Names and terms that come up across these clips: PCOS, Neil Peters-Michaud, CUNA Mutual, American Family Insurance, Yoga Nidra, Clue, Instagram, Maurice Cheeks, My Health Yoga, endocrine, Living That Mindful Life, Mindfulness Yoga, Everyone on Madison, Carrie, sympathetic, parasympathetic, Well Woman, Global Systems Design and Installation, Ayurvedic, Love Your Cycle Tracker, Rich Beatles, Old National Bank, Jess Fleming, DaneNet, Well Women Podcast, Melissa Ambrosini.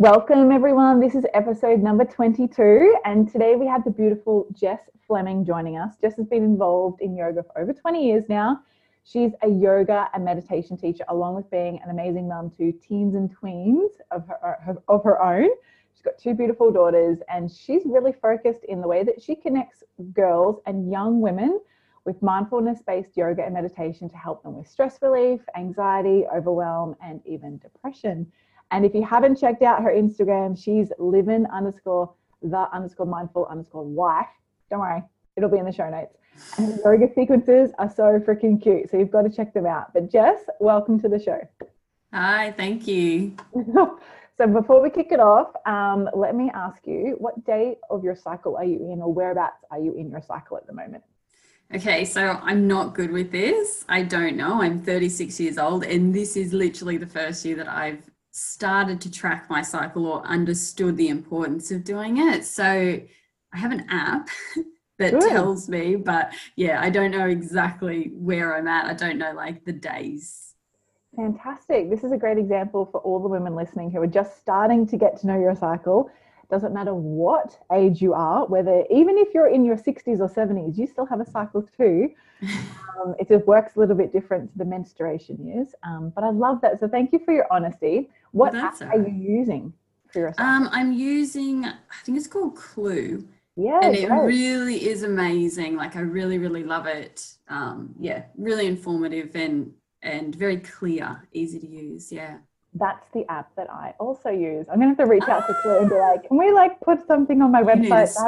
Welcome everyone, this is episode number 22, and today we have the beautiful Jess Fleming joining us. Jess has been involved in yoga for over 20 years now. She's a yoga and meditation teacher, along with being an amazing mum to teens and tweens of her own. She's got two beautiful daughters, and she's really focused in the way that she connects girls and young women with mindfulness-based yoga and meditation to help them with stress relief, anxiety, overwhelm, and even depression. And if you haven't checked out her Instagram, she's living_the_mindful_life. Don't worry, it'll be in the show notes. And her yoga sequences are so freaking cute, so you've got to check them out. But Jess, welcome to the show. Hi, thank you. So before we kick it off, let me ask you, what day of your cycle are you in, or whereabouts are you in your cycle at the moment? Okay, so I'm not good with this. I don't know. I'm 36 years old, and this is literally the first year that I've started to track my cycle or understood the importance of doing it. So I have an app that tells me, but yeah, I don't know exactly where I'm at. I don't know like the days. Fantastic. This is a great example for all the women listening who are just starting to get to know your cycle. It doesn't matter what age you are, whether even if you're in your 60s or 70s, you still have a cycle too. It just works a little bit different to the menstruation years. But I love that. So thank you for your honesty. What app are you using for your cycle? I'm using, I think it's called Clue. Yeah, and it really is amazing. Like I really, really love it. Yeah, really informative and very clear, easy to use. Yeah. That's the app that I also use. I'm going to have to reach out to Claire and be like, can we like put something on my website to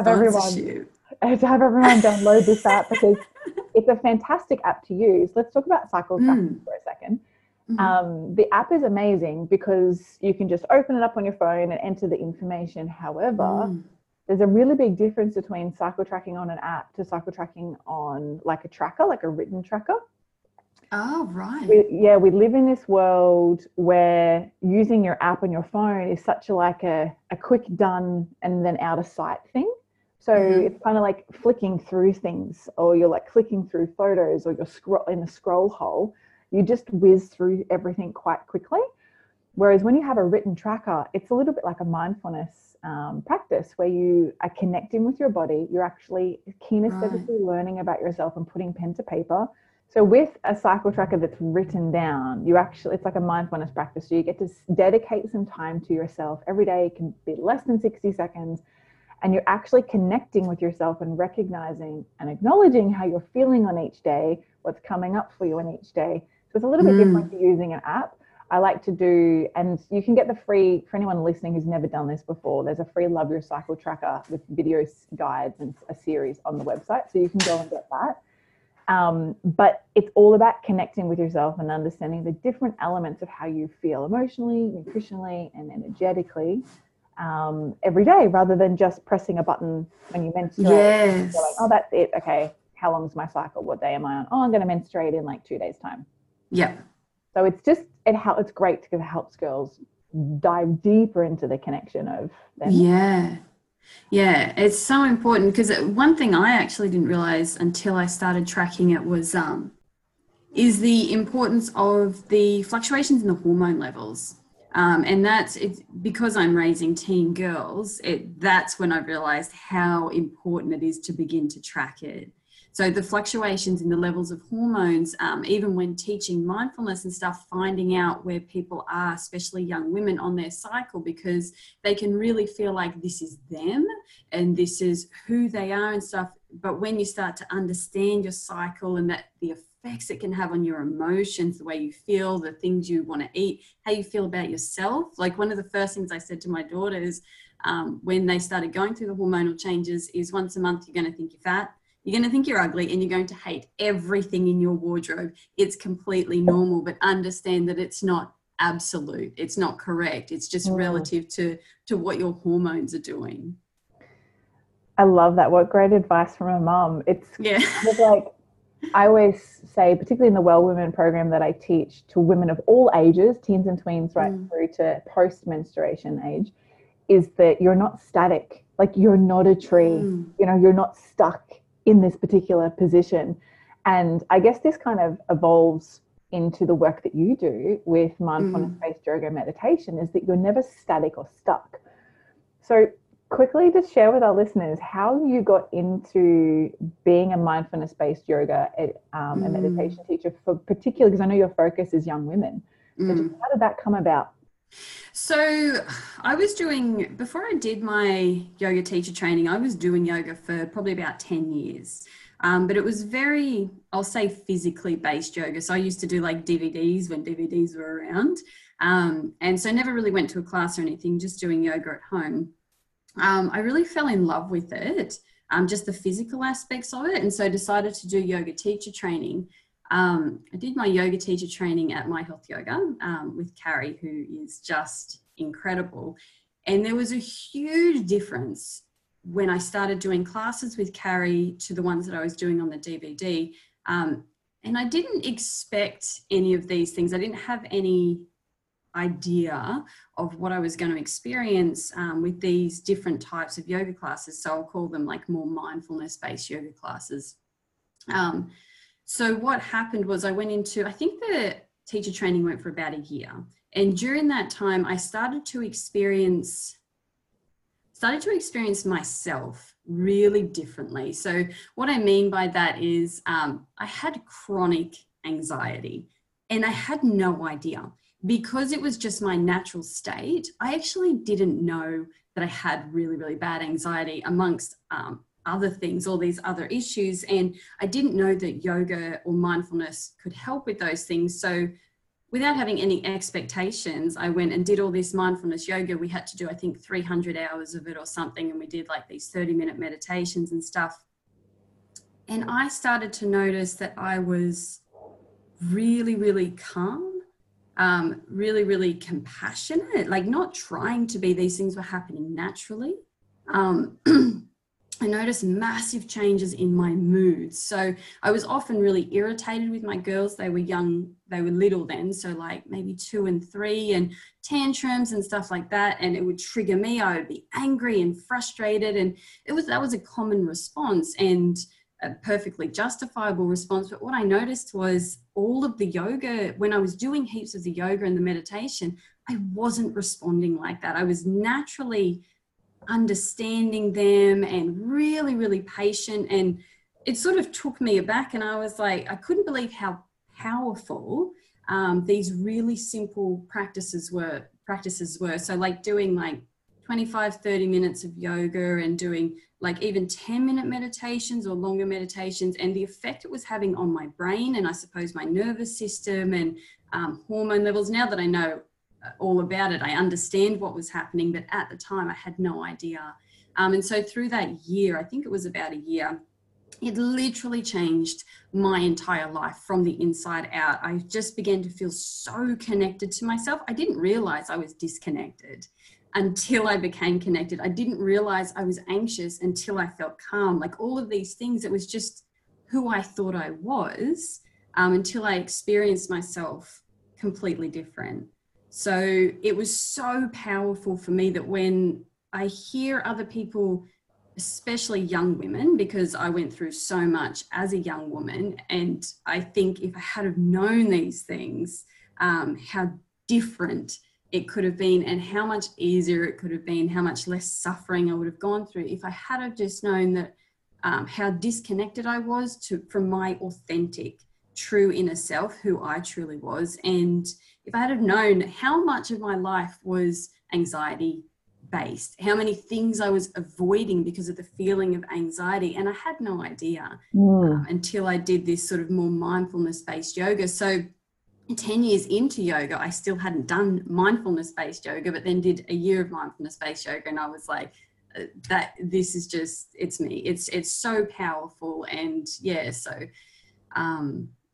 have everyone download this app, because it's a fantastic app to use. Let's talk about cycle tracking for a second. Mm-hmm. The app is amazing because you can just open it up on your phone and enter the information. However, there's a really big difference between cycle tracking on an app to cycle tracking on like a tracker, like a written tracker. Oh, right. We live in this world where using your app on your phone is such a quick done and then out of sight thing. So it's kind of like flicking through things, or you're like clicking through photos, or you're in the scroll hole. You just whiz through everything quite quickly. Whereas when you have a written tracker, it's a little bit like a mindfulness practice where you are connecting with your body. You're actually kinesthetically learning about yourself and putting pen to paper. So with a cycle tracker that's written down, it's like a mindfulness practice. So you get to dedicate some time to yourself every day. It can be less than 60 seconds. And you're actually connecting with yourself and recognizing and acknowledging how you're feeling on each day, what's coming up for you on each day. So it's a little bit different to using an app. I like to do, and you can get the free, for anyone listening who's never done this before, there's a free Love Your Cycle Tracker with video guides and a series on the website. So you can go and get that. But it's all about connecting with yourself and understanding the different elements of how you feel emotionally, nutritionally, and energetically every day, rather than just pressing a button when you menstruate. Yes. You're like, oh, that's it. Okay, how long is my cycle? What day am I on? Oh, I'm going to menstruate in like 2 days' time. Yeah. So it's just it's great because it helps girls dive deeper into the connection of them. Yeah. Yeah, it's so important, because one thing I actually didn't realize until I started tracking it was is the importance of the fluctuations in the hormone levels, and that's because I'm raising teen girls. That's when I realized how important it is to begin to track it. So the fluctuations in the levels of hormones, even when teaching mindfulness and stuff, finding out where people are, especially young women, on their cycle, because they can really feel like this is them and this is who they are and stuff. But when you start to understand your cycle and that the effects it can have on your emotions, the way you feel, the things you want to eat, how you feel about yourself. Like one of the first things I said to my daughters when they started going through the hormonal changes is, once a month you're going to think you're fat. You're going to think you're ugly, and you're going to hate everything in your wardrobe. It's completely normal, but understand that it's not absolute. It's not correct. It's just relative to what your hormones are doing. I love that. What great advice from a mum. It's kind of like, I always say, particularly in the Well Women program that I teach to women of all ages, teens and tweens right through to post-menstruation age, is that you're not static. Like, you're not a tree. You know, you're not stuck in this particular position. And I guess this kind of evolves into the work that you do with mindfulness-based yoga meditation, is that you're never static or stuck. So quickly, just share with our listeners how you got into being a mindfulness-based yoga and meditation teacher, for particularly because I know your focus is young women. So how did that come about? So I was doing, before I did my yoga teacher training, I was doing yoga for probably about 10 years. But it was very, I'll say, physically based yoga. So I used to do like DVDs when DVDs were around. And so I never really went to a class or anything, just doing yoga at home. I really fell in love with it, just the physical aspects of it. And so I decided to do yoga teacher training. I did my yoga teacher training at My Health Yoga with Carrie, who is just incredible. And there was a huge difference when I started doing classes with Carrie to the ones that I was doing on the DVD. And I didn't expect any of these things. I didn't have any idea of what I was going to experience with these different types of yoga classes. So I'll call them like more mindfulness-based yoga classes. So what happened was I went into, I think the teacher training went for about a year. And during that time, I started to experience myself really differently. So what I mean by that is I had chronic anxiety and I had no idea, because it was just my natural state. I actually didn't know that I had really, really bad anxiety, amongst other things, all these other issues. And I didn't know that yoga or mindfulness could help with those things. So without having any expectations, I went and did all this mindfulness yoga. We had to do, I think, 300 hours of it or something. And we did like these 30-minute meditations and stuff. And I started to notice that I was really, really calm, really, really compassionate, like not trying to be. These things were happening naturally. I noticed massive changes in my mood. So I was often really irritated with my girls. They were young, they were little then. So like maybe 2 and 3, and tantrums and stuff like that. And it would trigger me. I would be angry and frustrated. And that was a common response and a perfectly justifiable response. But what I noticed was all of the yoga, when I was doing heaps of the yoga and the meditation, I wasn't responding like that. I was naturally understanding them and really, really patient. And it sort of took me aback, and I was like, I couldn't believe how powerful these really simple practices were. So like doing like 25-30 minutes of yoga and doing like even 10-minute meditations or longer meditations, and the effect it was having on my brain and I suppose my nervous system and hormone levels. Now that I know all about it, I understand what was happening, but at the time I had no idea. And so through that year, I think it was about a year, it literally changed my entire life from the inside out. I just began to feel so connected to myself. I didn't realize I was disconnected until I became connected. I didn't realize I was anxious until I felt calm. Like all of these things, it was just who I thought I was until I experienced myself completely different. So it was so powerful for me that when I hear other people, especially young women, because I went through so much as a young woman, and I think if I had have known these things, how different it could have been and how much easier it could have been, how much less suffering I would have gone through if I had have just known that how disconnected I was from my authentic, true inner self, who I truly was. And if I had known how much of my life was anxiety based, how many things I was avoiding because of the feeling of anxiety, and I had no idea until I did this sort of more mindfulness based yoga. So 10 years into yoga, I still hadn't done mindfulness based yoga, but then did a year of mindfulness based yoga, and I was like, this is just, it's me. It's so powerful. And yeah, so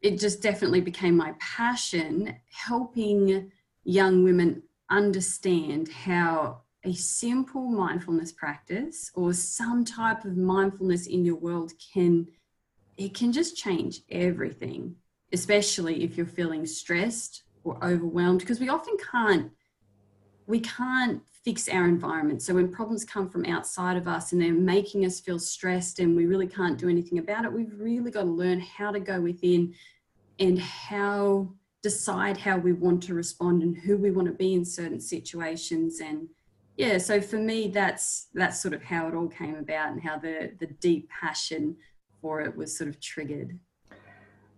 it just definitely became my passion, helping young women understand how a simple mindfulness practice or some type of mindfulness in your world can just change everything, especially if you're feeling stressed or overwhelmed, because we often can't fix our environment. So when problems come from outside of us and they're making us feel stressed and we really can't do anything about it, we've really got to learn how to go within and how decide how we want to respond and who we want to be in certain situations. And yeah, so for me, that's sort of how it all came about and how the deep passion for it was sort of triggered.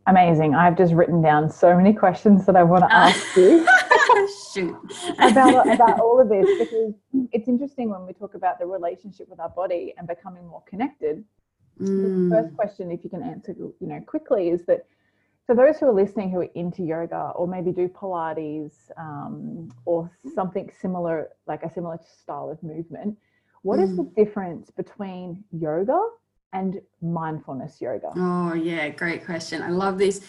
Amazing. I've just written down so many questions that I want to ask you. Shoot. about all of this, because it's interesting when we talk about the relationship with our body and becoming more connected. Mm. The first question, if you can answer, quickly, is that for those who are listening who are into yoga or maybe do Pilates or something similar, like a similar style of movement, what is the difference between yoga and mindfulness yoga? Oh, yeah, great question. I love this.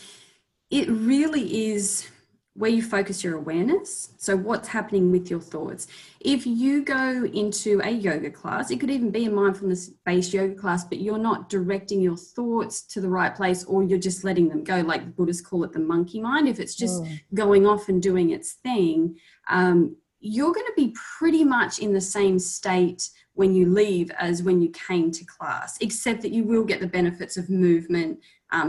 It really is where you focus your awareness. So what's happening with your thoughts. If you go into a yoga class, it could even be a mindfulness-based yoga class, but you're not directing your thoughts to the right place, or you're just letting them go, like the Buddhists call it the monkey mind. If it's just going off and doing its thing, you're going to be pretty much in the same state when you leave as when you came to class, except that you will get the benefits of movement.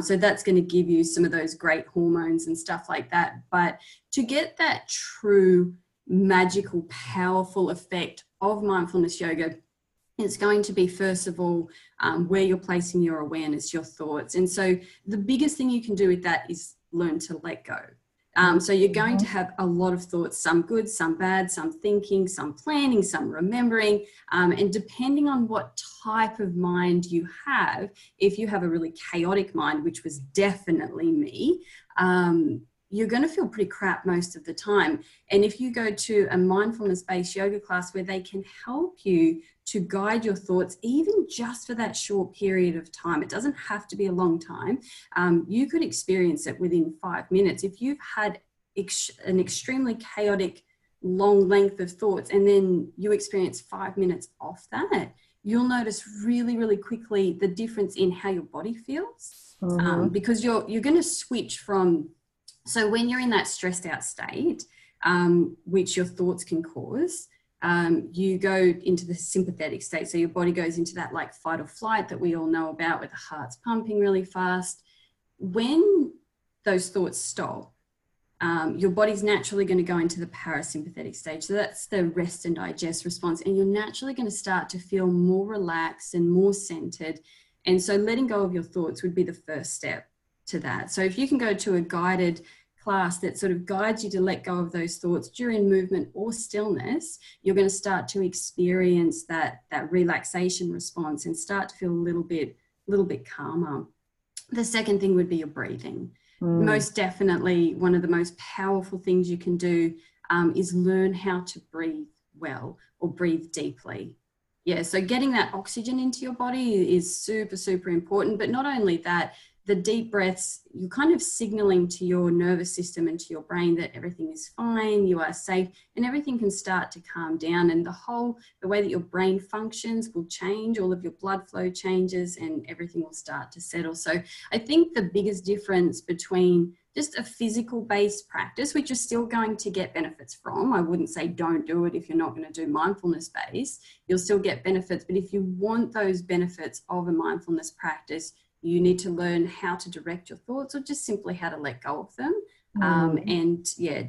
So that's going to give you some of those great hormones and stuff like that. But to get that true magical, powerful effect of mindfulness yoga, it's going to be, first of all, where you're placing your awareness, your thoughts. And so the biggest thing you can do with that is learn to let go. So you're going to have a lot of thoughts, some good, some bad, some thinking, some planning, some remembering. And depending on what type of mind you have, if you have a really chaotic mind, which was definitely me, you're going to feel pretty crap most of the time. And if you go to a mindfulness-based yoga class where they can help you to guide your thoughts, even just for that short period of time, it doesn't have to be a long time. You could experience it within 5 minutes. If you've had an extremely chaotic, long length of thoughts, and then you experience 5 minutes off that, you'll notice really, really quickly the difference in how your body feels, because you're going to switch from. So when you're in that stressed out state, which your thoughts can cause, you go into the sympathetic state. So your body goes into that like fight or flight that we all know about, with the heart's pumping really fast. When those thoughts stop, your body's naturally going to go into the parasympathetic stage. So that's the rest and digest response. And you're naturally going to start to feel more relaxed and more centered. And so letting go of your thoughts would be the first step to that. So if you can go to a guided class that sort of guides you to let go of those thoughts during movement or stillness, you're going to start to experience that relaxation response and start to feel a little bit calmer. The second thing would be your breathing. Most definitely one of the most powerful things you can do is learn how to breathe well or breathe deeply. Yeah, so getting that oxygen into your body is super, super important. But not only that, the deep breaths, you're kind of signaling to your nervous system and to your brain that everything is fine, you are safe, and everything can start to calm down. And the way that your brain functions will change, all of your blood flow changes, and everything will start to settle. So I think the biggest difference between just a physical-based practice, which you're still going to get benefits from. I wouldn't say don't do it if you're not going to do mindfulness-based. You'll still get benefits, but if you want those benefits of a mindfulness practice, you need to learn how to direct your thoughts, or just simply how to let go of them.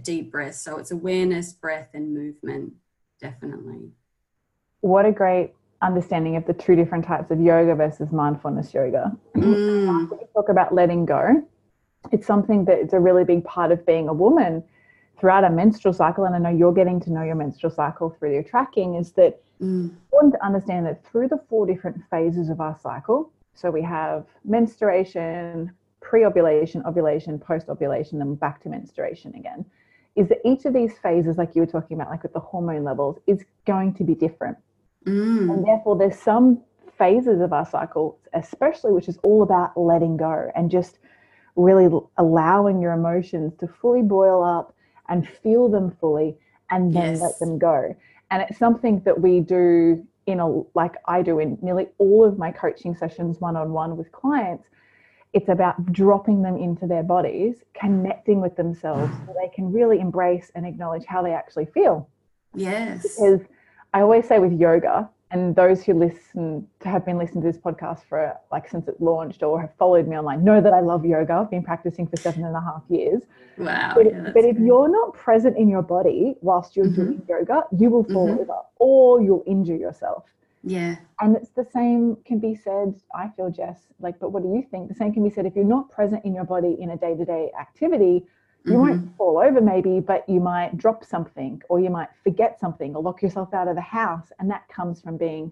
Deep breath. So it's awareness, breath, and movement, definitely. What a great understanding of the two different types of yoga versus mindfulness yoga. When we talk about letting go, it's something that it's a really big part of being a woman throughout our menstrual cycle. And I know you're getting to know your menstrual cycle through your tracking, is that it's important to understand that through the four different phases of our cycle, so we have menstruation, pre-ovulation, ovulation, post-ovulation, then back to menstruation again, is that each of these phases, like you were talking about, like with the hormone levels, is going to be different. And therefore there's some phases of our cycle, especially, which is all about letting go and just really allowing your emotions to fully boil up and feel them fully, and then let them go. And it's something that we do I do in nearly all of my coaching sessions one-on-one with clients. It's about dropping them into their bodies, connecting with themselves so they can really embrace and acknowledge how they actually feel. Yes. Because I always say with yoga, and those who have been listening to this podcast for since it launched or have followed me online know that I love yoga. I've been practicing for 7.5 years. Wow. But if you're not present in your body whilst you're mm-hmm. doing yoga, you will fall mm-hmm. over or you'll injure yourself. Yeah. And it's the same can be said, I feel, Jess, but what do you think? The same can be said if you're not present in your body in a day-to-day activity, you mm-hmm. won't fall over maybe, but you might drop something or you might forget something or lock yourself out of the house. And that comes from being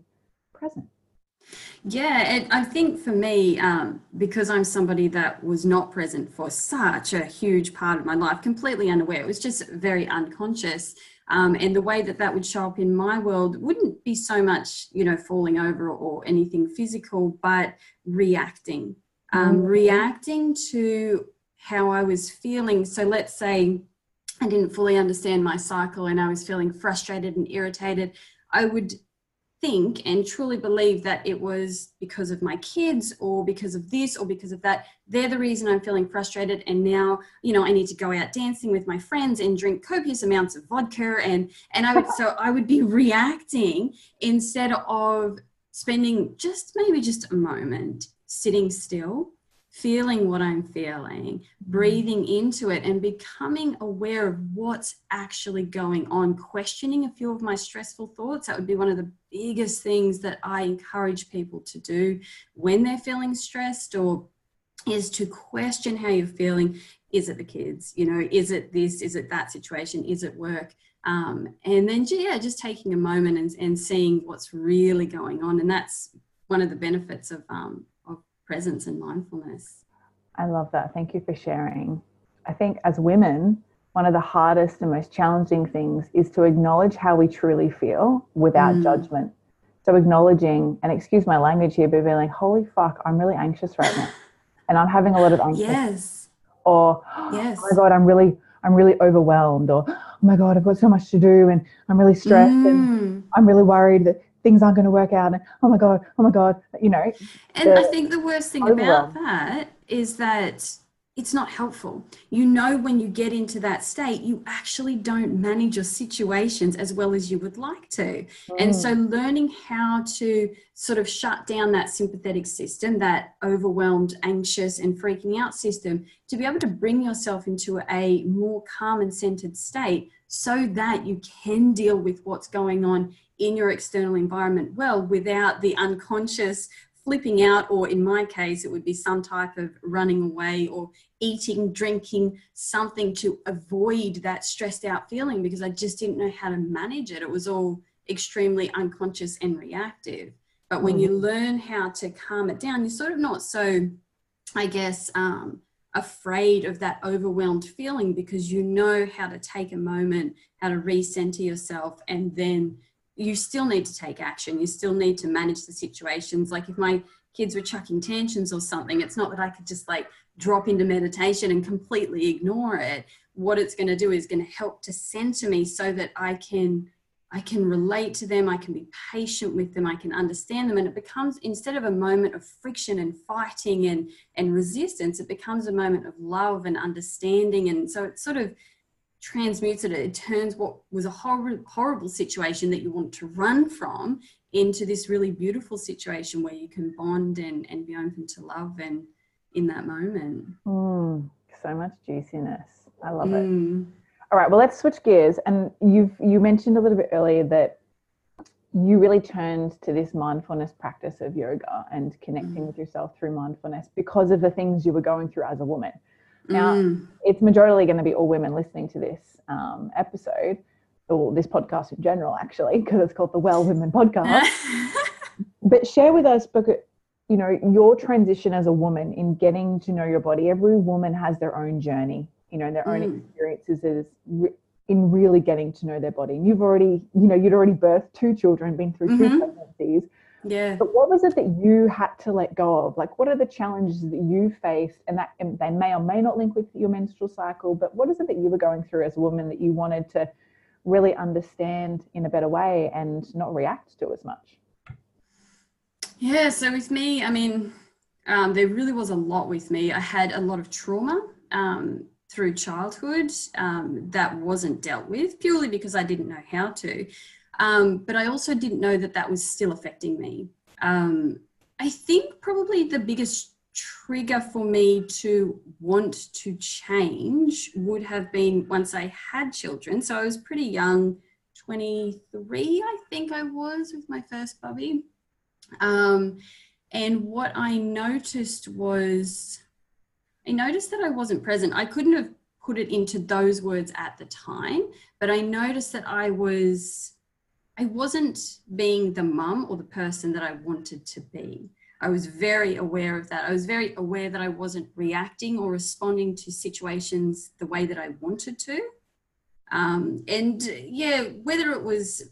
present. Yeah. And I think for me, because I'm somebody that was not present for such a huge part of my life, completely unaware, it was just very unconscious. And the way that would show up in my world wouldn't be so much, falling over or anything physical, but reacting, mm-hmm. reacting to how I was feeling. So let's say I didn't fully understand my cycle and I was feeling frustrated and irritated. I would think and truly believe that it was because of my kids or because of this or because of that. They're the reason I'm feeling frustrated. And now, I need to go out dancing with my friends and drink copious amounts of vodka. And I would be reacting instead of spending just a moment sitting still, feeling what I'm feeling, breathing into it and becoming aware of what's actually going on, questioning a few of my stressful thoughts. That would be one of the biggest things that I encourage people to do when they're feeling stressed or is to question how you're feeling. Is it the kids? Is it this? Is it that situation? Is it work? And then, just taking a moment and seeing what's really going on. And that's one of the benefits of presence and mindfulness. I love that. Thank you for sharing. I think as women, one of the hardest and most challenging things is to acknowledge how we truly feel without judgment. So acknowledging, and excuse my language here, but being like, holy fuck, I'm really anxious right now. And I'm having a lot of anxiety. Yes. Or, yes. Oh my God, I'm really overwhelmed. Or, oh my God, I've got so much to do and I'm really stressed and I'm really worried that things aren't going to work out. And oh my God, And I think the worst thing about that is that it's not helpful. When you get into that state, you actually don't manage your situations as well as you would like to. And so learning how to sort of shut down that sympathetic system, that overwhelmed, anxious and freaking out system, to be able to bring yourself into a more calm and centered state so that you can deal with what's going on in your external environment well without the unconscious flipping out, or in my case, it would be some type of running away or eating, drinking something to avoid that stressed out feeling because I just didn't know how to manage it. It was all extremely unconscious and reactive. But when you learn how to calm it down, you're sort of not so, I guess, afraid of that overwhelmed feeling because you know how to take a moment, how to recenter yourself, and then you still need to take action. You still need to manage the situations. Like if my kids were chucking tantrums or something, it's not that I could just drop into meditation and completely ignore it. What it's going to do is going to help to center me so that I can relate to them. I can be patient with them. I can understand them. And it becomes, instead of a moment of friction and fighting and resistance, it becomes a moment of love and understanding. And so it sort of transmutes it. It turns what was a horrible situation that you want to run from into this really beautiful situation where you can bond and be open to love and in that moment. So much juiciness. I love it. All right, well, let's switch gears. And you mentioned a little bit earlier that you really turned to this mindfulness practice of yoga and connecting with yourself through mindfulness because of the things you were going through as a woman. Now, it's majorly going to be all women listening to this episode, or this podcast in general, actually, because it's called the Well Women Podcast. But share with us, your transition as a woman in getting to know your body. Every woman has their own journey, their own experiences in really getting to know their body. And you've already, you'd already birthed 2 children, been through 2 pregnancies. Yeah. But what was it that you had to let go of? What are the challenges that you faced? And they may or may not link with your menstrual cycle, but what is it that you were going through as a woman that you wanted to really understand in a better way and not react to as much? Yeah, so with me, I mean, there really was a lot with me. I had a lot of trauma through childhood that wasn't dealt with purely because I didn't know how to. But I also didn't know that that was still affecting me. I think probably the biggest trigger for me to want to change would have been once I had children. So I was pretty young, 23, I think I was, with my first puppy. And what I noticed was, I noticed that I wasn't present. I couldn't have put it into those words at the time, but I noticed that I wasn't being the mum or the person that I wanted to be. I was very aware of that. I was very aware that I wasn't reacting or responding to situations the way that I wanted to. And yeah, whether it was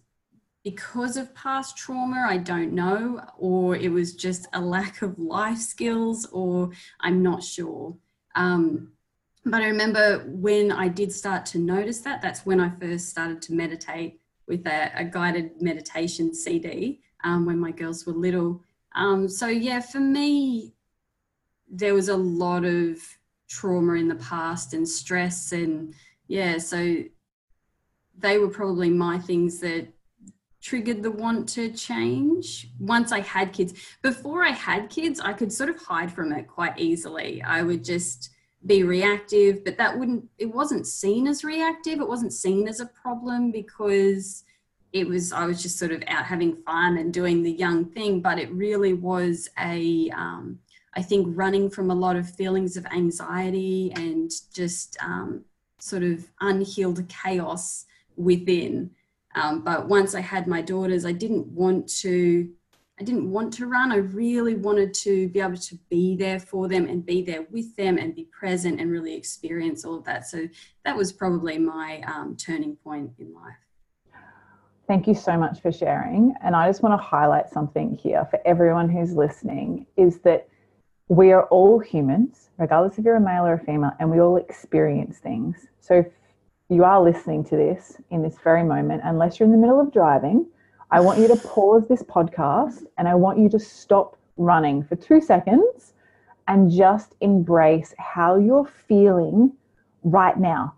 because of past trauma, I don't know, or it was just a lack of life skills, or I'm not sure. But I remember when I did start to notice that, that's when I first started to meditate with a guided meditation CD when my girls were little. So yeah, for me, there was a lot of trauma in the past and stress, and yeah, so they were probably my things that triggered the want to change once I had kids. Before I had kids, I could sort of hide from it quite easily. I would just be reactive, but it wasn't seen as reactive. It wasn't seen as a problem because I was just sort of out having fun and doing the young thing, but it really was I think running from a lot of feelings of anxiety and just sort of unhealed chaos within. But once I had my daughters, I didn't want to run. I really wanted to be able to be there for them and be there with them and be present and really experience all of that. So that was probably my turning point in life. Thank you so much for sharing. And I just want to highlight something here for everyone who's listening, is that we are all humans, regardless if you're a male or a female, and we all experience things. So if you are listening to this in this very moment, unless you're in the middle of driving, I want you to pause this podcast and I want you to stop running for 2 seconds and just embrace how you're feeling right now.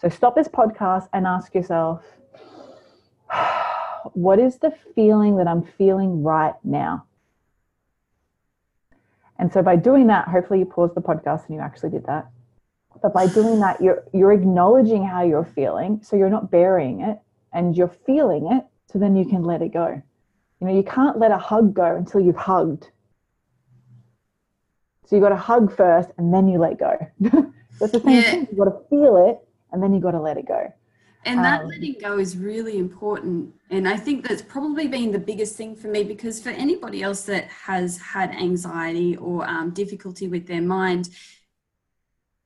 So stop this podcast and ask yourself, what is the feeling that I'm feeling right now? And so by doing that, hopefully you paused the podcast and you actually did that. But by doing that, you're acknowledging how you're feeling, so you're not burying it, and you're feeling it, so then you can let it go. You know, you can't let a hug go until you've hugged. So you've got to hug first and then you let go. That's the same thing. You've got to feel it and then you've got to let it go. And that letting go is really important. And I think that's probably been the biggest thing for me, because for anybody else that has had anxiety or difficulty with their mind,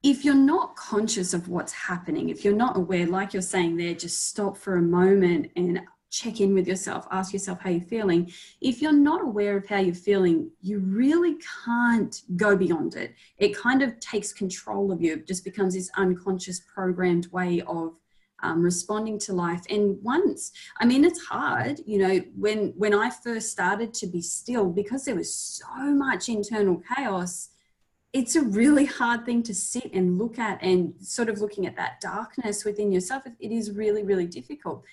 if you're not conscious of what's happening, if you're not aware, like you're saying there, just stop for a moment and check in with yourself, ask yourself how you're feeling. If you're not aware of how you're feeling, you really can't go beyond it. It kind of takes control of you. It just becomes this unconscious programmed way of responding to life. And once, I mean, it's hard, you know, when I first started to be still, because there was so much internal chaos, it's a really hard thing to sit and look at, and sort of looking at that darkness within yourself, it is really, really difficult.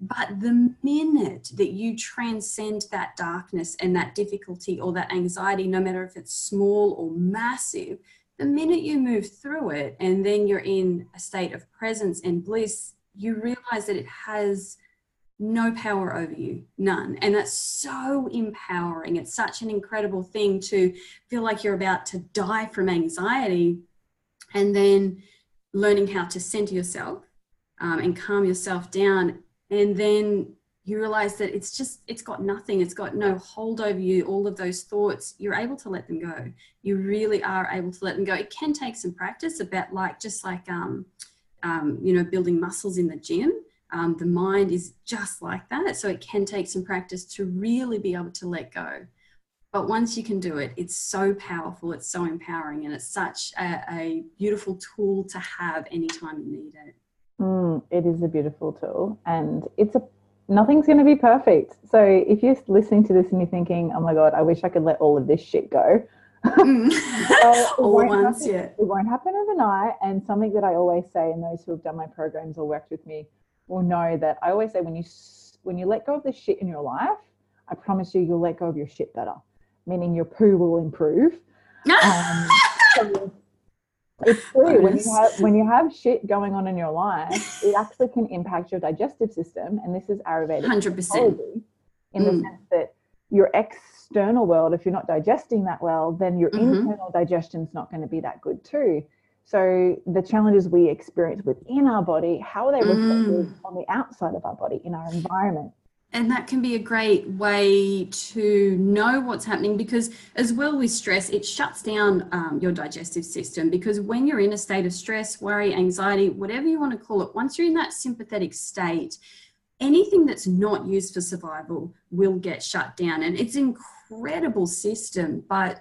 But the minute that you transcend that darkness and that difficulty or that anxiety, no matter if it's small or massive, the minute you move through it and then you're in a state of presence and bliss, you realize that it has no power over you, none. And that's so empowering. It's such an incredible thing to feel like you're about to die from anxiety, and then learning how to center yourself and calm yourself down. And then you realize that it's got nothing. It's got no hold over you. All of those thoughts, you're able to let them go. You really are able to let them go. It can take some practice, about you know, building muscles in the gym. The mind is just like that. So it can take some practice to really be able to let go. But once you can do it, it's so powerful. It's so empowering. And it's such a beautiful tool to have anytime you need it. It is a beautiful tool, and nothing's going to be perfect. So if you're listening to this and you're thinking, oh my God, I wish I could let all of this shit go. It won't happen overnight. And something that I always say, and those who have done my programs or worked with me will know that I always say, when you let go of the shit in your life, I promise you'll let go of your shit better, meaning your poo will improve. So it's true. When you have shit going on in your life, it actually can impact your digestive system. And this is Ayurvedic 100%. In the sense that your external world, if you're not digesting that well, then your internal digestion is not going to be that good too. So the challenges we experience within our body, how are they reflected on the outside of our body, in our environment? And that can be a great way to know what's happening, because as well with stress, it shuts down your digestive system, because when you're in a state of stress, worry, anxiety, whatever you want to call it, once you're in that sympathetic state, anything that's not used for survival will get shut down. And it's an incredible system, but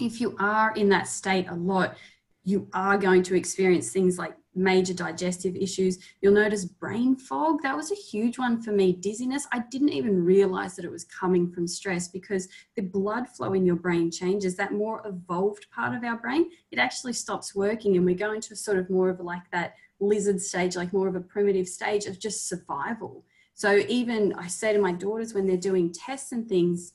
if you are in that state a lot, you are going to experience things like major digestive issues. You'll notice brain fog. That was a huge one for me. Dizziness. I didn't even realize that it was coming from stress, because the blood flow in your brain changes. That more evolved part of our brain, it actually stops working, and we go into sort of more of like that lizard stage, like more of a primitive stage of just survival. So even I say to my daughters when they're doing tests and things,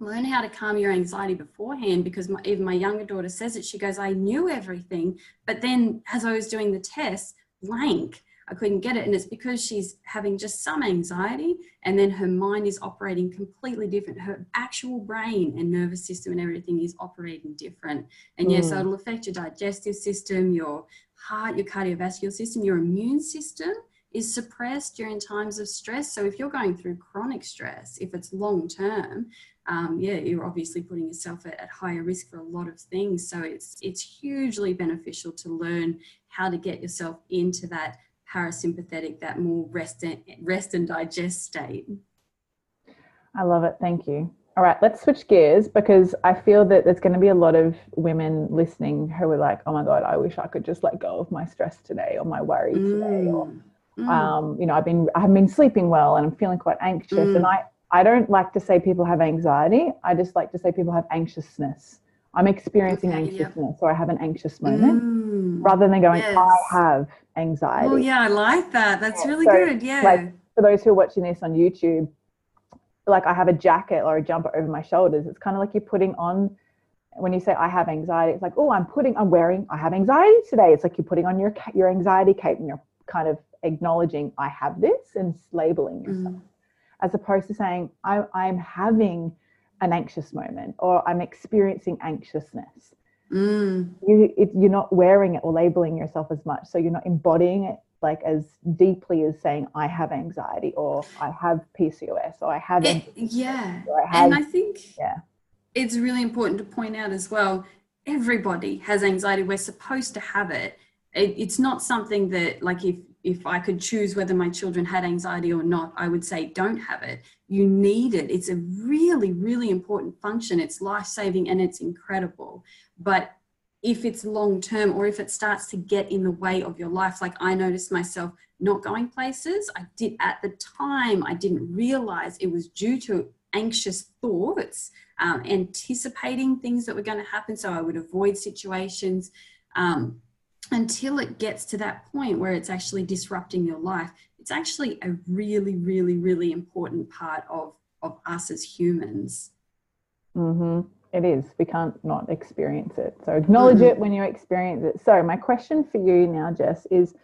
learn how to calm your anxiety beforehand, because even my younger daughter says it. She goes, I knew everything, but then as I was doing the test, blank, I couldn't get it. And it's because she's having just some anxiety, and then her mind is operating completely different. Her actual brain and nervous system and everything is operating different. And yeah, so it'll affect your digestive system, your heart, your cardiovascular system, your immune system is suppressed during times of stress. So if you're going through chronic stress, if it's long term, you're obviously putting yourself at higher risk for a lot of things. So it's hugely beneficial to learn how to get yourself into that parasympathetic, that more rest and digest state. I love it. Thank you. All right, let's switch gears, because I feel that there's going to be a lot of women listening who are like, oh my God, I wish I could just let go of my stress today, or my worry today, or I haven't been sleeping well and I'm feeling quite anxious. And I don't like to say people have anxiety. I just like to say people have anxiousness. I'm experiencing anxiousness, or I have an anxious moment, rather than going, I have anxiety. Oh yeah, I like that. That's really good. Yeah. Like, for those who are watching this on YouTube, like, I have a jacket or a jumper over my shoulders. It's kind of like you're putting on, when you say I have anxiety, it's like, oh, I have anxiety today. It's like you're putting on your anxiety cape, and you're kind of acknowledging I have this and labeling yourself, as opposed to saying I'm having an anxious moment, or I'm experiencing anxiousness. You're not wearing it or labeling yourself as much, so you're not embodying it like as deeply as saying I have anxiety, or I have PCOS, or I have it's really important to point out as well, everybody has anxiety. We're supposed to have it. It's not something that, like, if I could choose whether my children had anxiety or not, I would say don't have it. You need it. It's a really, really important function. It's life-saving and it's incredible. But if it's long-term, or if it starts to get in the way of your life, like I noticed myself not going places. At the time, I didn't realize it was due to anxious thoughts, anticipating things that were going to happen. So I would avoid situations, until it gets to that point where it's actually disrupting your life. It's actually a really, really, really important part of us as humans. It is. We can't not experience it. So acknowledge it when you experience it. So my question for you now, Jess, is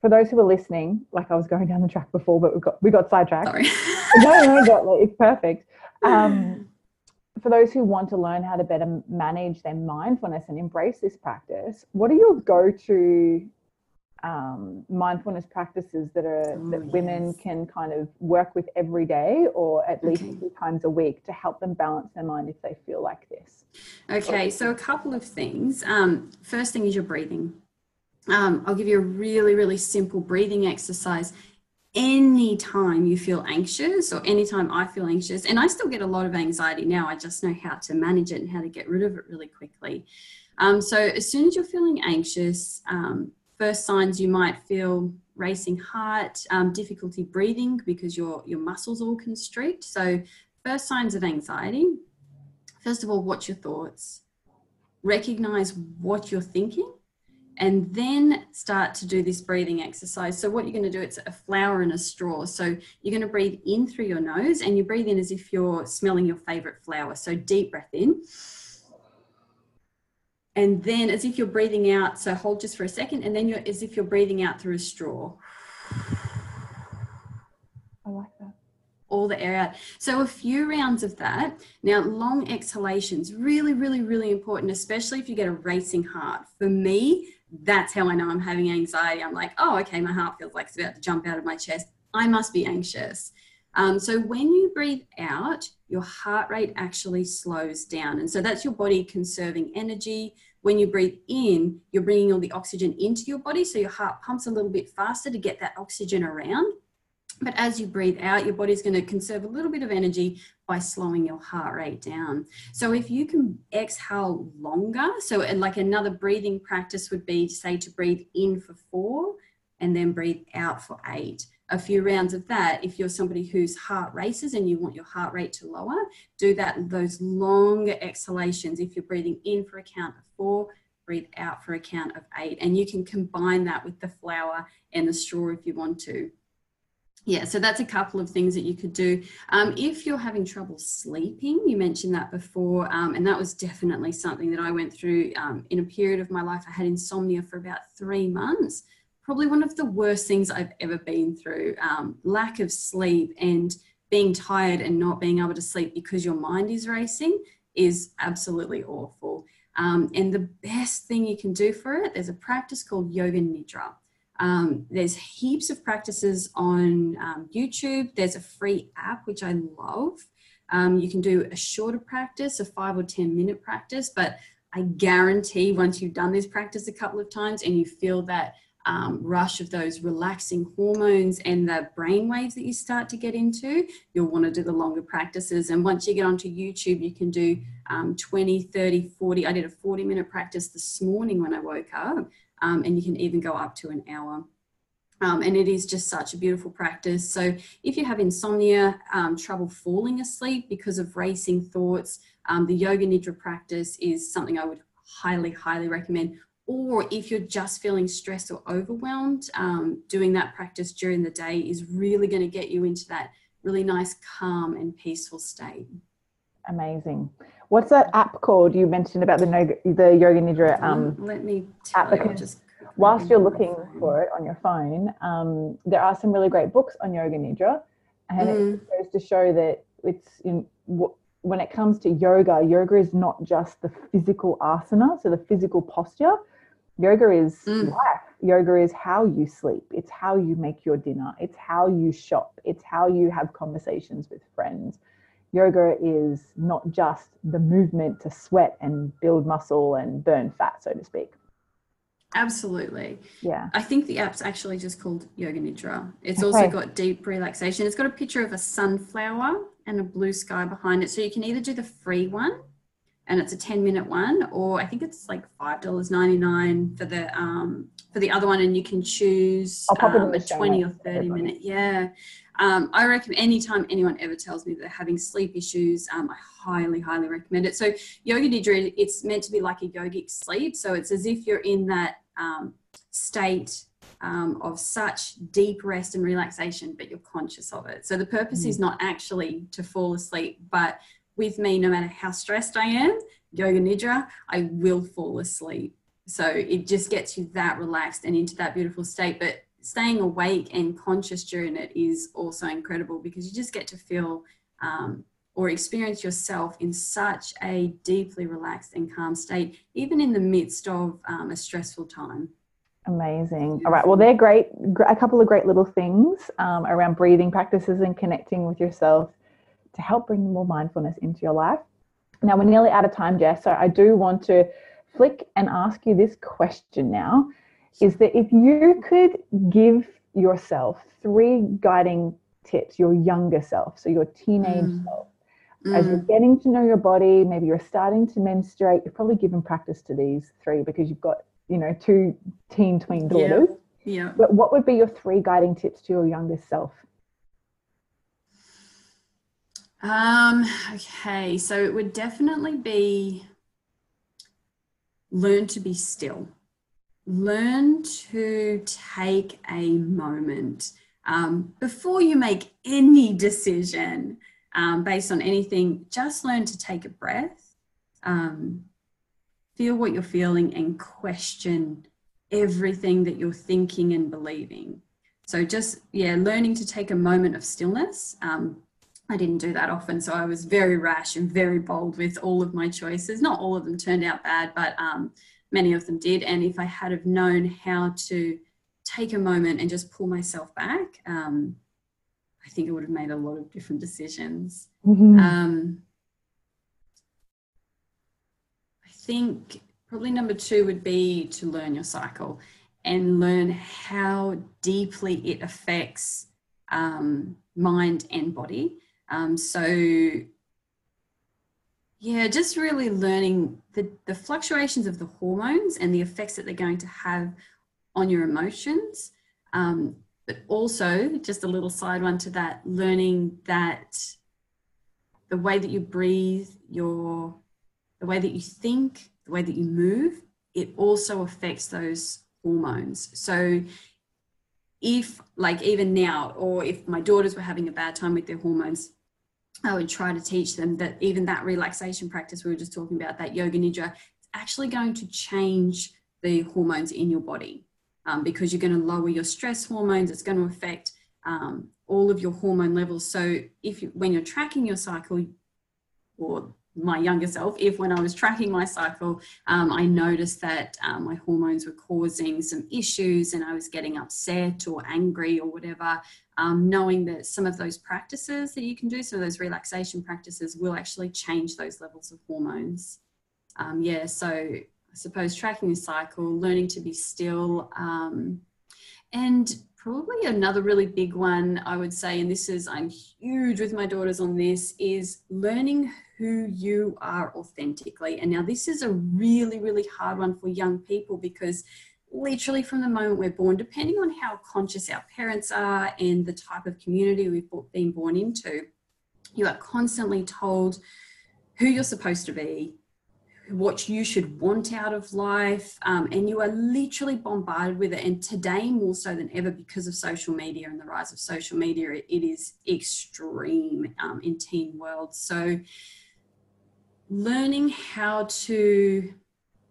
for those who are listening, like I was going down the track before, but we got sidetracked. Sorry. No, it's perfect. For those who want to learn how to better manage their mindfulness and embrace this practice, what are your go-to mindfulness practices that women can kind of work with every day, or at least 2 times a week, to help them balance their mind if they feel like this? Okay, so a couple of things. First thing is your breathing. I'll give you a really, really simple breathing exercise. Anytime you feel anxious, or anytime I feel anxious, and I still get a lot of anxiety now, I just know how to manage it and how to get rid of it really quickly. So as soon as you're feeling anxious, first signs you might feel racing heart, difficulty breathing because your muscles all constrict. So first signs of anxiety. First of all, watch your thoughts. Recognize what you're thinking, and then start to do this breathing exercise. So what you're going to do, it's a flower and a straw. So you're going to breathe in through your nose, and you breathe in as if you're smelling your favorite flower. So deep breath in. And then as if you're breathing out, so hold just for a second, and then you're as if you're breathing out through a straw. I like that. All the air out. So a few rounds of that. Now, long exhalations, really, really, really important, especially if you get a racing heart. For me, that's how I know I'm having anxiety. I'm like, oh, okay, my heart feels like it's about to jump out of my chest. I must be anxious. So when you breathe out, your heart rate actually slows down. And so that's your body conserving energy. When you breathe in, you're bringing all the oxygen into your body. So your heart pumps a little bit faster to get that oxygen around. But as you breathe out, your body's going to conserve a little bit of energy by slowing your heart rate down. So if you can exhale longer, so like another breathing practice would be, say, to breathe in for 4 and then breathe out for 8. A few rounds of that. If you're somebody whose heart races and you want your heart rate to lower, do that, those longer exhalations. If you're breathing in for a count of 4, breathe out for a count of 8. And you can combine that with the flower and the straw if you want to. Yeah, so that's a couple of things that you could do. If you're having trouble sleeping, you mentioned that before, and that was definitely something that I went through in a period of my life. I had insomnia for about 3 months, probably one of the worst things I've ever been through. Lack of sleep and being tired and not being able to sleep because your mind is racing is absolutely awful. And the best thing you can do for it, there's a practice called Yoga Nidra. There's heaps of practices on YouTube. There's a free app, which I love. You can do a shorter practice, a 5 or 10 minute practice, but I guarantee once you've done this practice a couple of times and you feel that rush of those relaxing hormones and the brain waves that you start to get into, you'll want to do the longer practices. And once you get onto YouTube, you can do 20, 30, 40. I did a 40-minute practice this morning when I woke up. And you can even go up to an hour. And it is just such a beautiful practice. So if you have insomnia, trouble falling asleep because of racing thoughts, the Yoga Nidra practice is something I would highly, highly recommend. Or if you're just feeling stressed or overwhelmed, doing that practice during the day is really going to get you into that really nice, calm and peaceful state. Amazing. What's that app called? You mentioned about the Yoga Nidra let me tell you, just whilst you're looking for it on your phone, there are some really great books on Yoga Nidra, and it goes to show that it's when it comes to yoga, yoga is not just the physical asana, so the physical posture. Yoga is life. Yoga is how you sleep. It's how you make your dinner. It's how you shop. It's how you have conversations with friends. Yoga is not just the movement to sweat and build muscle and burn fat, so to speak. Absolutely. Yeah. I think the app's actually just called Yoga Nidra. It's also got deep relaxation. It's got a picture of a sunflower and a blue sky behind it. So you can either do the free one, and it's a 10-minute one, or I think it's like $5.99 for the other one, and you can choose a 20 or 30-minute. Yeah, I recommend. Anytime anyone ever tells me they're having sleep issues, I highly, highly recommend it. So Yoga Nidra, it's meant to be like a yogic sleep, so it's as if you're in that state of such deep rest and relaxation, but you're conscious of it. So the purpose is not actually to fall asleep, but with me, no matter how stressed I am, Yoga Nidra, I will fall asleep. So it just gets you that relaxed and into that beautiful state. But staying awake and conscious during it is also incredible, because you just get to feel or experience yourself in such a deeply relaxed and calm state, even in the midst of a stressful time. Amazing. All right. Well, they're great. A couple of great little things around breathing practices and connecting with yourself to help bring more mindfulness into your life. Now, we're nearly out of time, Jess, so I do want to flick and ask you this question now, is that if you could give yourself 3 guiding tips, your younger self, so your teenage self, as you're getting to know your body, maybe you're starting to menstruate, you've probably given practice to these 3 because you've got you know, two tween daughters. Yeah. But what would be your three guiding tips to your youngest self? Okay, so it would definitely be learn to be still. Learn to take a moment before you make any decision based on anything. Just learn to take a breath, feel what you're feeling, and question everything that you're thinking and believing. So just, learning to take a moment of stillness. I didn't do that often, so I was very rash and very bold with all of my choices. Not all of them turned out bad, but many of them did. And if I had have known how to take a moment and just pull myself back, I think I would have made a lot of different decisions. Mm-hmm. I think probably number two would be to learn your cycle and learn how deeply it affects mind and body. Just really learning the fluctuations of the hormones and the effects that they're going to have on your emotions. But also, just a little side one to that, learning that the way that you breathe, the way that you think, the way that you move, it also affects those hormones. So if, like even now, or if my daughters were having a bad time with their hormones, I would try to teach them that even that relaxation practice we were just talking about, that yoga nidra, it's actually going to change the hormones in your body because you're going to lower your stress hormones. It's going to affect all of your hormone levels. So when you're tracking your cycle, or my younger self, when I was tracking my cycle, I noticed that my hormones were causing some issues and I was getting upset or angry or whatever, knowing that some of those practices that you can do, some of those relaxation practices, will actually change those levels of hormones. So I suppose tracking the cycle, learning to be still, and probably another really big one I would say, and I'm huge with my daughters on this, is learning who you are authentically. And now this is a really, really hard one for young people, because literally from the moment we're born, depending on how conscious our parents are and the type of community we've been born into, you are constantly told who you're supposed to be, what you should want out of life, and you are literally bombarded with it. And today more so than ever, because of social media and the rise of social media, it is extreme in teen world. So learning how to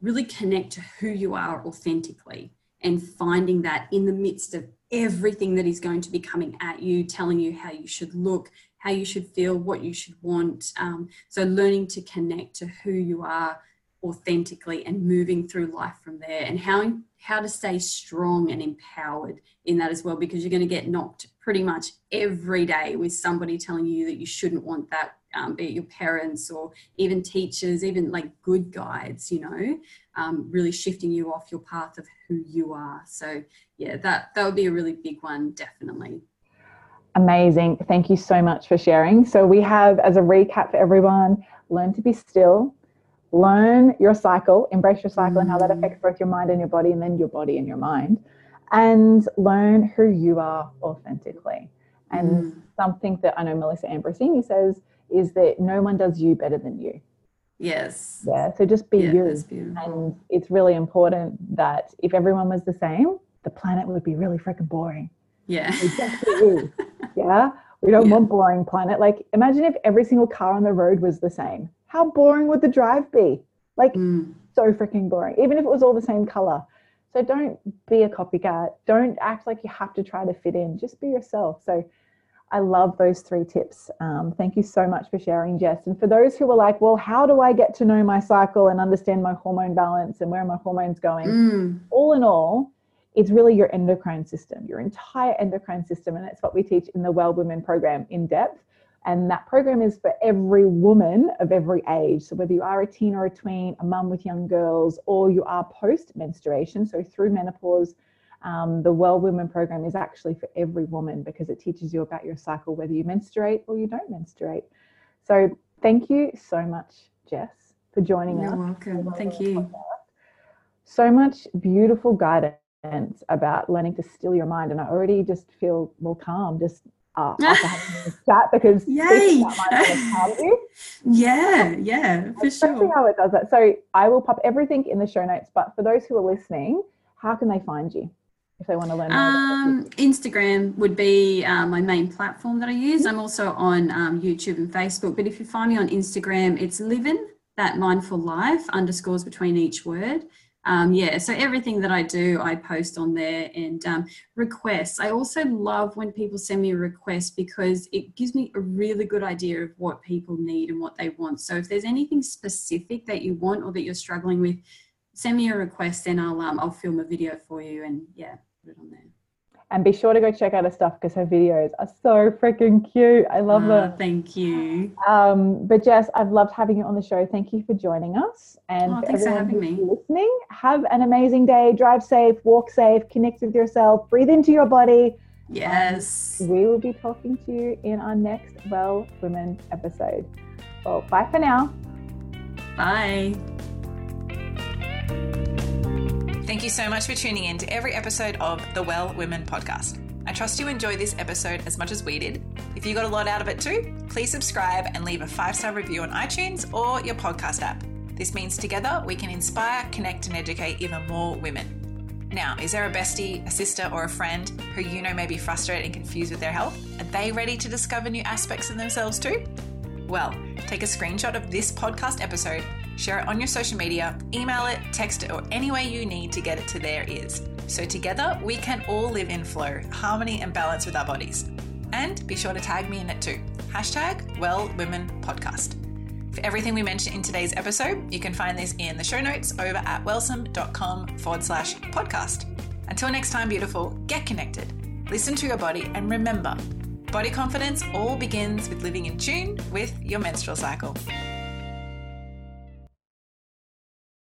really connect to who you are authentically and finding that in the midst of everything that is going to be coming at you, telling you how you should look, how you should feel, what you should want. So learning to connect to who you are authentically and moving through life from there, and how to stay strong and empowered in that as well, because you're going to get knocked pretty much every day with somebody telling you that you shouldn't want that, be it your parents or even teachers, even like good guides, really shifting you off your path of who you are. So that would be a really big one, definitely. Amazing. Thank you so much for sharing. So we have, as a recap for everyone, learn to be still, learn your cycle, embrace your cycle and how that affects both your mind and your body, and then your body and your mind, and learn who you are authentically. And something that I know Melissa Ambrosini says is that no one does you better than you. Yes. Yeah. So just be you. And it's really important that if everyone was the same, the planet would be really freaking boring. Yeah. Exactly. Yeah. We don't want boring planet. Like, imagine if every single car on the road was the same. How boring would the drive be? Like, so freaking boring, even if it was all the same color. So don't be a copycat. Don't act like you have to try to fit in. Just be yourself. So I love those three tips. Thank you so much for sharing, Jess. And for those who were like, well, how do I get to know my cycle and understand my hormone balance and where my hormones going? All in all, it's really your endocrine system, your entire endocrine system. And that's what we teach in the Well Women program in depth. And that program is for every woman of every age. So whether you are a teen or a tween, a mum with young girls, or you are post-menstruation, so through menopause, the Well Women program is actually for every woman, because it teaches you about your cycle, whether you menstruate or you don't menstruate. So thank you so much, Jess, for joining us. You're welcome. Thank you. so much beautiful guidance about learning to still your mind, and I already just feel more calm just after having this chat, because speaking about mindfulness calms you. Yeah, for sure. How it does that. So I will pop everything in the show notes, but for those who are listening, how can they find you if they want to learn more? Instagram would be my main platform that I use. I'm also on YouTube and Facebook, but if you find me on Instagram, it's Living That Mindful Life, underscores between each word. So everything that I do, I post on there, and requests. I also love when people send me a request, because it gives me a really good idea of what people need and what they want. So if there's anything specific that you want or that you're struggling with, send me a request, and I'll film a video for you, and put it on there. And be sure to go check out her stuff, because her videos are so freaking cute. I love them. Thank you. But Jess, I've loved having you on the show. Thank you for joining us. And thanks for having me. Listening, have an amazing day. Drive safe, walk safe, connect with yourself, breathe into your body. Yes. We will be talking to you in our next Well Women episode. Well, bye for now. Bye. Thank you so much for tuning in to every episode of the Well Women Podcast. I trust you enjoy this episode as much as we did. If you got a lot out of it too, please subscribe and leave a 5-star review on iTunes or your podcast app. This means together we can inspire, connect, and educate even more women. Now, is there a bestie, a sister, or a friend who you know may be frustrated and confused with their health? Are they ready to discover new aspects of themselves too? Well, take a screenshot of this podcast episode, share it on your social media, email it, text it, or any way you need to get it to their ears. So together we can all live in flow, harmony, and balance with our bodies. And be sure to tag me in it too. #WellWomenPodcast. For everything we mentioned in today's episode, you can find this in the show notes over at wellsome.com/podcast. Until next time, beautiful, get connected, listen to your body, and remember, body confidence all begins with living in tune with your menstrual cycle.